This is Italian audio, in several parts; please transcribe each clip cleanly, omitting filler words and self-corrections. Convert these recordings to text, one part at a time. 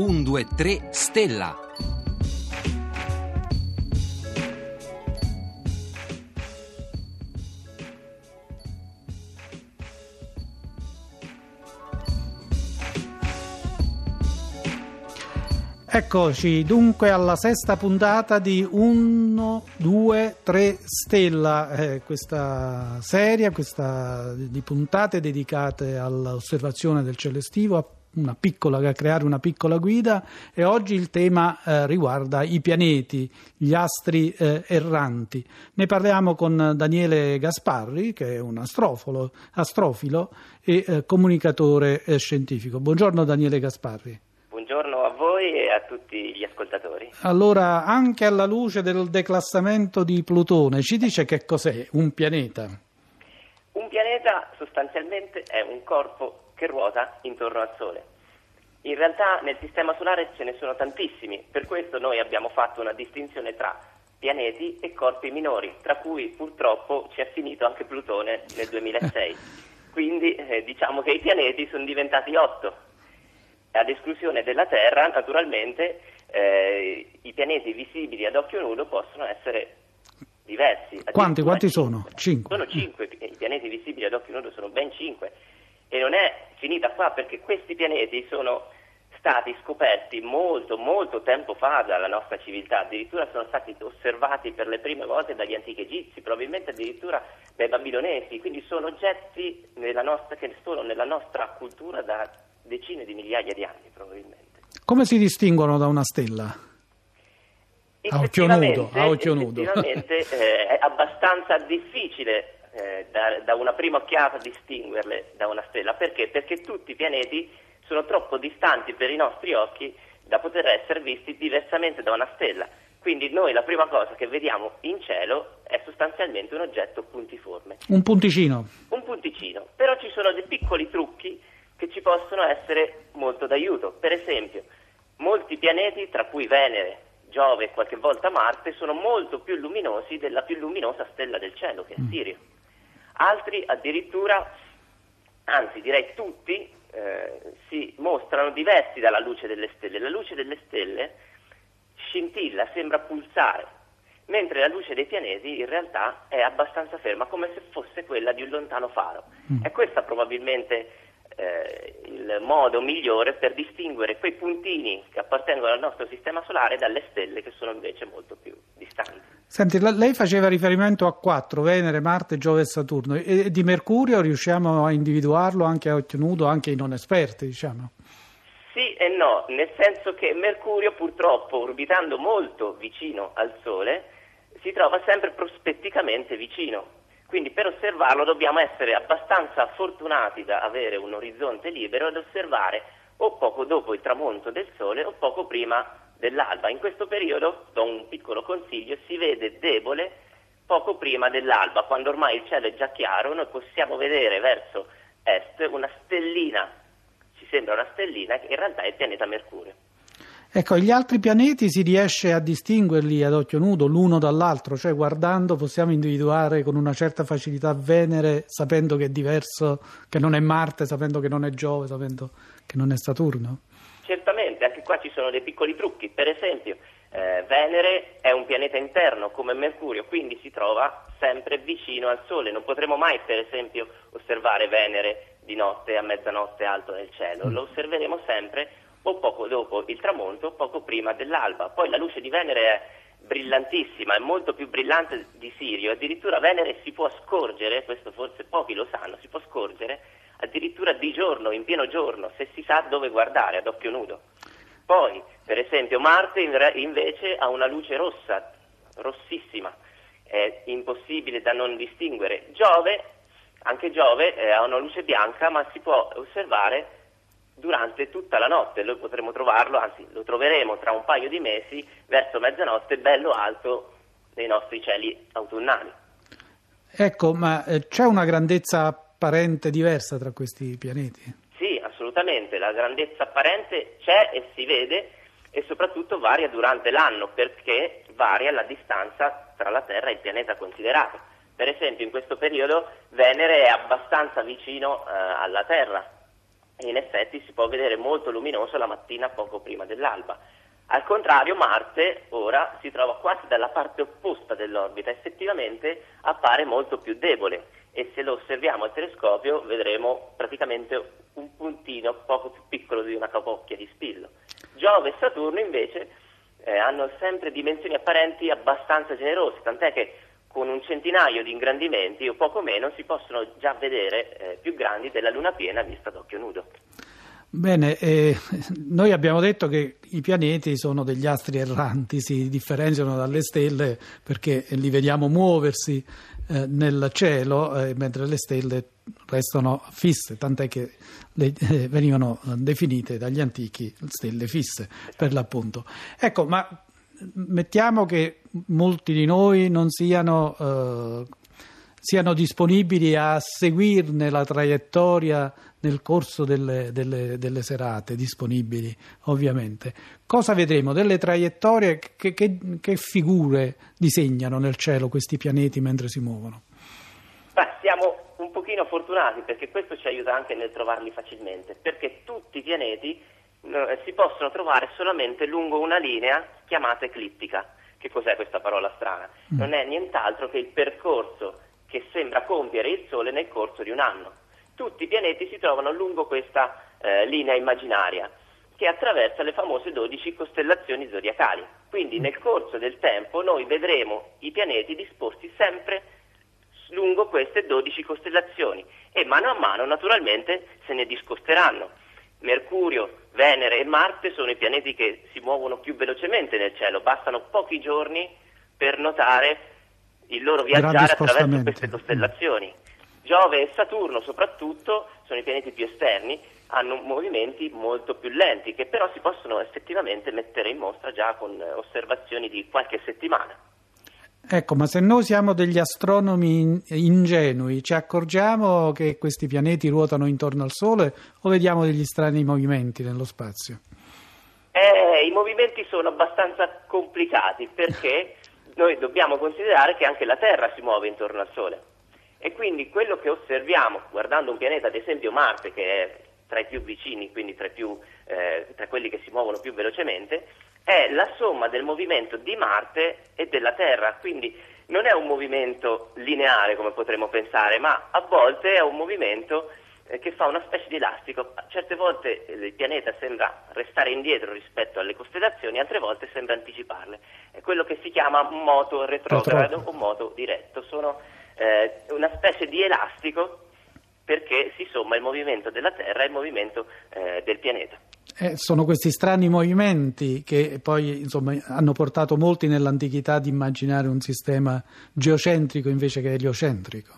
123 Stella. Eccoci dunque alla sesta puntata di 123 Stella, questa serie di puntate dedicate all'osservazione del cielo estivo, a creare una piccola guida, e oggi il tema riguarda i pianeti, gli astri erranti. Ne parliamo con Daniele Gasparri, che è un astrofilo e comunicatore scientifico. Buongiorno Daniele Gasparri. Buongiorno a voi e a tutti gli ascoltatori. Allora, anche alla luce del declassamento di Plutone, ci dice che cos'è un pianeta? Un pianeta sostanzialmente è un corpo che ruota intorno al Sole. In realtà nel Sistema Solare ce ne sono tantissimi, per questo noi abbiamo fatto una distinzione tra pianeti e corpi minori, tra cui purtroppo ci è finito anche Plutone nel 2006. Quindi diciamo che i pianeti sono diventati 8. Ad esclusione della Terra, naturalmente, i pianeti visibili ad occhio nudo possono essere diversi. Quanti sono? 5. Sono 5, i pianeti visibili ad occhio nudo sono ben 5. E non è finita qua, perché questi pianeti sono stati scoperti molto, molto tempo fa dalla nostra civiltà, addirittura sono stati osservati per le prime volte dagli antichi egizi, probabilmente addirittura dai babilonesi, quindi sono oggetti che sono nella nostra cultura da decine di migliaia di anni probabilmente. Come si distinguono da una stella? A occhio nudo. Effettivamente è abbastanza difficile da una prima occhiata distinguerle da una stella. Perché? Perché tutti i pianeti sono troppo distanti per i nostri occhi da poter essere visti diversamente da una stella. Quindi noi la prima cosa che vediamo in cielo è sostanzialmente un oggetto puntiforme. Un punticino. Un punticino. Però ci sono dei piccoli trucchi che ci possono essere molto d'aiuto. Per esempio, molti pianeti, tra cui Venere, Giove e qualche volta Marte, sono molto più luminosi della più luminosa stella del cielo, che è Sirio. Altri addirittura, anzi direi tutti, si mostrano diversi dalla luce delle stelle. La luce delle stelle scintilla, sembra pulsare, mentre la luce dei pianeti in realtà è abbastanza ferma, come se fosse quella di un lontano faro. E questa probabilmente il modo migliore per distinguere quei puntini che appartengono al nostro sistema solare dalle stelle, che sono invece molto più distanti. Senti, lei faceva riferimento a 4: Venere, Marte, Giove e Saturno. E di Mercurio riusciamo a individuarlo anche a occhio nudo, anche i non esperti, diciamo? Sì e no, nel senso che Mercurio purtroppo, orbitando molto vicino al Sole, si trova sempre prospetticamente vicino. Quindi per osservarlo dobbiamo essere abbastanza fortunati da avere un orizzonte libero ad osservare o poco dopo il tramonto del Sole o poco prima dell'alba. In questo periodo, do un piccolo consiglio, si vede debole poco prima dell'alba, quando ormai il cielo è già chiaro, noi possiamo vedere verso est una stellina, ci sembra una stellina, che in realtà è il pianeta Mercurio. Ecco, gli altri pianeti si riesce a distinguerli ad occhio nudo l'uno dall'altro, cioè guardando possiamo individuare con una certa facilità Venere, sapendo che è diverso, che non è Marte, sapendo che non è Giove, sapendo che non è Saturno? Certamente, anche qua ci sono dei piccoli trucchi. Per esempio, Venere è un pianeta interno come Mercurio, quindi si trova sempre vicino al Sole. Non potremo mai, per esempio, osservare Venere di notte a mezzanotte alto nel cielo, lo osserveremo sempre o poco dopo il tramonto, poco prima dell'alba. Poi la luce di Venere è brillantissima, è molto più brillante di Sirio, addirittura Venere si può scorgere, questo forse pochi lo sanno, si può scorgere addirittura di giorno, in pieno giorno, se si sa dove guardare, ad occhio nudo. Poi, per esempio, Marte invece ha una luce rossa, rossissima, è impossibile da non distinguere. Giove ha una luce bianca, ma si può osservare durante tutta la notte, noi potremo trovarlo, anzi lo troveremo tra un paio di mesi, verso mezzanotte, bello alto nei nostri cieli autunnali. Ecco, ma c'è una grandezza apparente diversa tra questi pianeti? Sì, assolutamente, la grandezza apparente c'è e si vede, e soprattutto varia durante l'anno, perché varia la distanza tra la Terra e il pianeta considerato. Per esempio, in questo periodo Venere è abbastanza vicino alla Terra, e in effetti si può vedere molto luminoso la mattina poco prima dell'alba. Al contrario, Marte ora si trova quasi dalla parte opposta dell'orbita, effettivamente appare molto più debole e se lo osserviamo al telescopio vedremo praticamente un puntino poco più piccolo di una capocchia di spillo. Giove e Saturno invece hanno sempre dimensioni apparenti abbastanza generose, tant'è che con un centinaio di ingrandimenti o poco meno si possono già vedere più grandi della luna piena vista d'occhio nudo. Bene, noi abbiamo detto che i pianeti sono degli astri erranti, si differenziano dalle stelle perché li vediamo muoversi nel cielo, mentre le stelle restano fisse, tant'è che venivano definite dagli antichi stelle fisse per l'appunto. Ecco, ma mettiamo che molti di noi non siano disponibili a seguirne la traiettoria nel corso delle serate disponibili, ovviamente. Cosa vedremo? Delle traiettorie che figure disegnano nel cielo questi pianeti mentre si muovono? Beh, siamo un pochino fortunati perché questo ci aiuta anche nel trovarli facilmente, perché tutti i pianeti si possono trovare solamente lungo una linea chiamata eclittica. Che cos'è questa parola strana? Non è nient'altro che il percorso che sembra compiere il Sole nel corso di un anno. Tutti i pianeti si trovano lungo questa linea immaginaria che attraversa le famose 12 costellazioni zodiacali. Quindi nel corso del tempo noi vedremo i pianeti disposti sempre lungo queste 12 costellazioni e mano a mano naturalmente se ne discosteranno. Mercurio, Venere e Marte sono i pianeti che si muovono più velocemente nel cielo, bastano pochi giorni per notare il loro viaggiare attraverso queste costellazioni. Giove e Saturno soprattutto sono i pianeti più esterni, hanno movimenti molto più lenti che però si possono effettivamente mettere in mostra già con osservazioni di qualche settimana. Ecco, ma se noi siamo degli astronomi ingenui, ci accorgiamo che questi pianeti ruotano intorno al Sole o vediamo degli strani movimenti nello spazio? I movimenti sono abbastanza complicati perché noi dobbiamo considerare che anche la Terra si muove intorno al Sole e quindi quello che osserviamo guardando un pianeta, ad esempio Marte, che è tra i più vicini, quindi tra quelli che si muovono più velocemente, è la somma del movimento di Marte e della Terra, quindi non è un movimento lineare come potremmo pensare, ma a volte è un movimento che fa una specie di elastico. Certe volte il pianeta sembra restare indietro rispetto alle costellazioni, altre volte sembra anticiparle. È quello che si chiama moto retrogrado o moto diretto, sono una specie di elastico perché si somma il movimento della Terra e il movimento del pianeta. Sono questi strani movimenti che poi insomma hanno portato molti nell'antichità ad immaginare un sistema geocentrico invece che eliocentrico.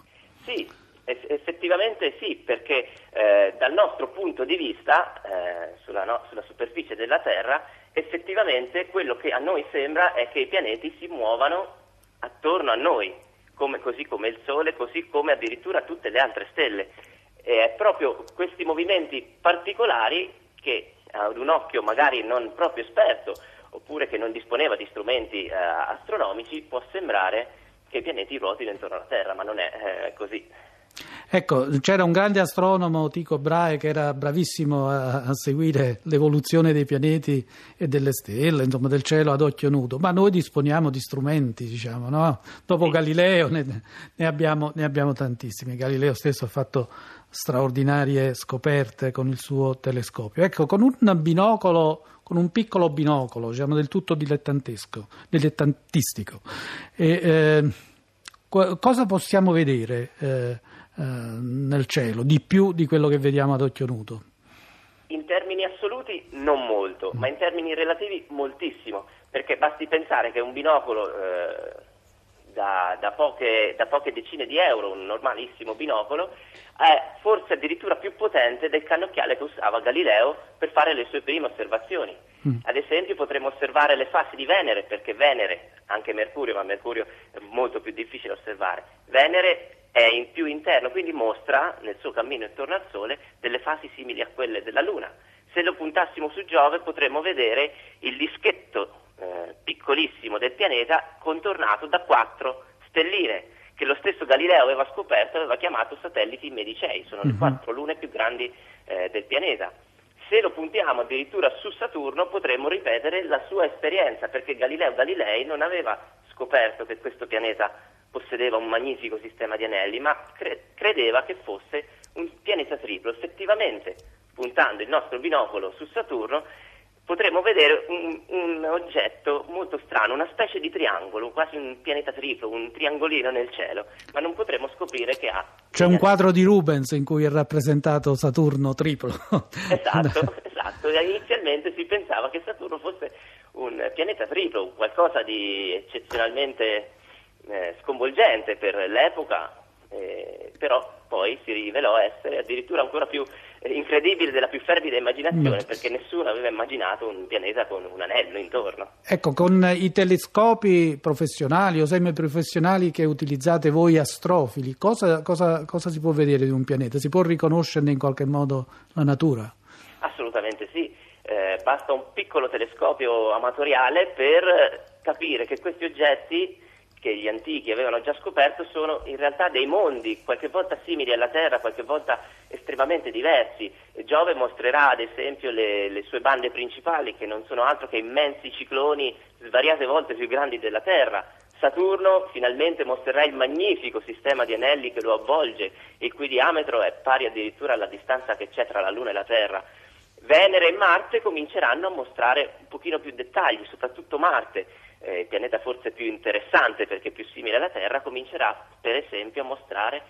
Sì, effettivamente sì, perché dal nostro punto di vista, sulla superficie della Terra, effettivamente quello che a noi sembra è che i pianeti si muovano attorno a noi, così come il Sole, così come addirittura tutte le altre stelle. È proprio questi movimenti particolari che ad un occhio magari non proprio esperto, oppure che non disponeva di strumenti astronomici, può sembrare che i pianeti ruotino intorno alla Terra, ma non è così. Ecco, c'era un grande astronomo, Tycho Brahe, che era bravissimo a seguire l'evoluzione dei pianeti e delle stelle, insomma del cielo ad occhio nudo, ma noi disponiamo di strumenti, diciamo, no? Dopo sì. Galileo ne abbiamo tantissimi. Galileo stesso ha fatto straordinarie scoperte con il suo telescopio. Ecco, con un piccolo binocolo, diciamo del tutto dilettantistico. Cosa possiamo vedere nel cielo di più di quello che vediamo ad occhio nudo? In termini assoluti non molto, ma in termini relativi moltissimo, perché basti pensare che un binocolo da poche decine di euro, un normalissimo binocolo, è forse addirittura più potente del cannocchiale che usava Galileo per fare le sue prime osservazioni. Ad esempio potremmo osservare le fasi di Venere, perché Venere, anche Mercurio, ma Mercurio è molto più difficile osservare, Venere è in più interno, quindi mostra nel suo cammino intorno al Sole delle fasi simili a quelle della Luna. Se lo puntassimo su Giove potremmo vedere il dischetto piccolissimo del pianeta contornato da 4 stelline che lo stesso Galileo aveva scoperto e aveva chiamato satelliti medicei, sono le 4 lune più grandi del pianeta. Se lo puntiamo addirittura su Saturno potremmo ripetere la sua esperienza, perché Galileo Galilei non aveva scoperto che questo pianeta possedeva un magnifico sistema di anelli, ma credeva che fosse un pianeta triplo. Effettivamente, puntando il nostro binocolo su Saturno, potremmo vedere un oggetto molto strano, una specie di triangolo, quasi un pianeta triplo, un triangolino nel cielo, ma non potremmo scoprire che ha. C'è un quadro di Rubens in cui è rappresentato Saturno triplo. Esatto, esatto. Inizialmente si pensava che Saturno fosse un pianeta triplo, qualcosa di eccezionalmente sconvolgente per l'epoca, però poi si rivelò essere addirittura ancora più incredibile della più fervida immaginazione, perché nessuno aveva immaginato un pianeta con un anello intorno. Ecco, con i telescopi professionali o semiprofessionali che utilizzate voi astrofili, cosa si può vedere di un pianeta? Si può riconoscerne in qualche modo la natura? Assolutamente sì, basta un piccolo telescopio amatoriale per capire che questi oggetti che gli antichi avevano già scoperto sono in realtà dei mondi, qualche volta simili alla Terra, qualche volta estremamente diversi. Giove mostrerà ad esempio le sue bande principali, che non sono altro che immensi cicloni svariate volte più grandi della Terra. Saturno finalmente mostrerà il magnifico sistema di anelli che lo avvolge, il cui diametro è pari addirittura alla distanza che c'è tra la Luna e la Terra. Venere e Marte cominceranno a mostrare un pochino più dettagli, soprattutto Marte, il pianeta forse più interessante perché più simile alla Terra, comincerà per esempio a mostrare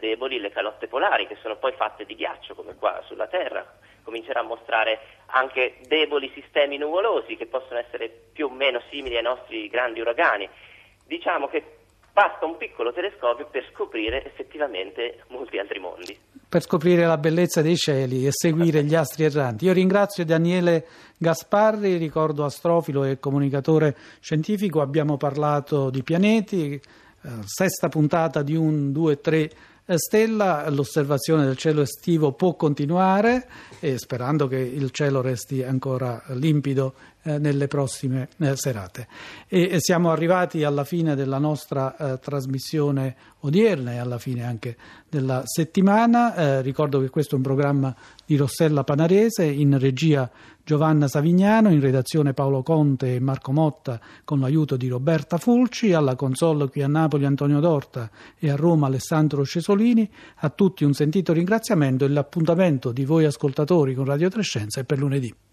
deboli le calotte polari, che sono poi fatte di ghiaccio come qua sulla Terra. Comincerà a mostrare anche deboli sistemi nuvolosi che possono essere più o meno simili ai nostri grandi uragani. Diciamo che basta un piccolo telescopio per scoprire effettivamente molti altri mondi. Per scoprire la bellezza dei cieli e seguire gli astri erranti. Io ringrazio Daniele Gasparri, ricordo astrofilo e comunicatore scientifico. Abbiamo parlato di pianeti, sesta puntata di 1, 2, 3 stella. L'osservazione del cielo estivo può continuare, e sperando che il cielo resti ancora limpido nelle prossime serate. E siamo arrivati alla fine della nostra trasmissione odierna e alla fine anche della settimana. Ricordo che questo è un programma di Rossella Panarese, in regia Giovanna Savignano, in redazione Paolo Conte e Marco Motta con l'aiuto di Roberta Fulci, alla console qui a Napoli Antonio D'Orta e a Roma Alessandro Cesolini. A tutti un sentito ringraziamento e l'appuntamento di voi ascoltatori con Radio 3 Scienze è per lunedì.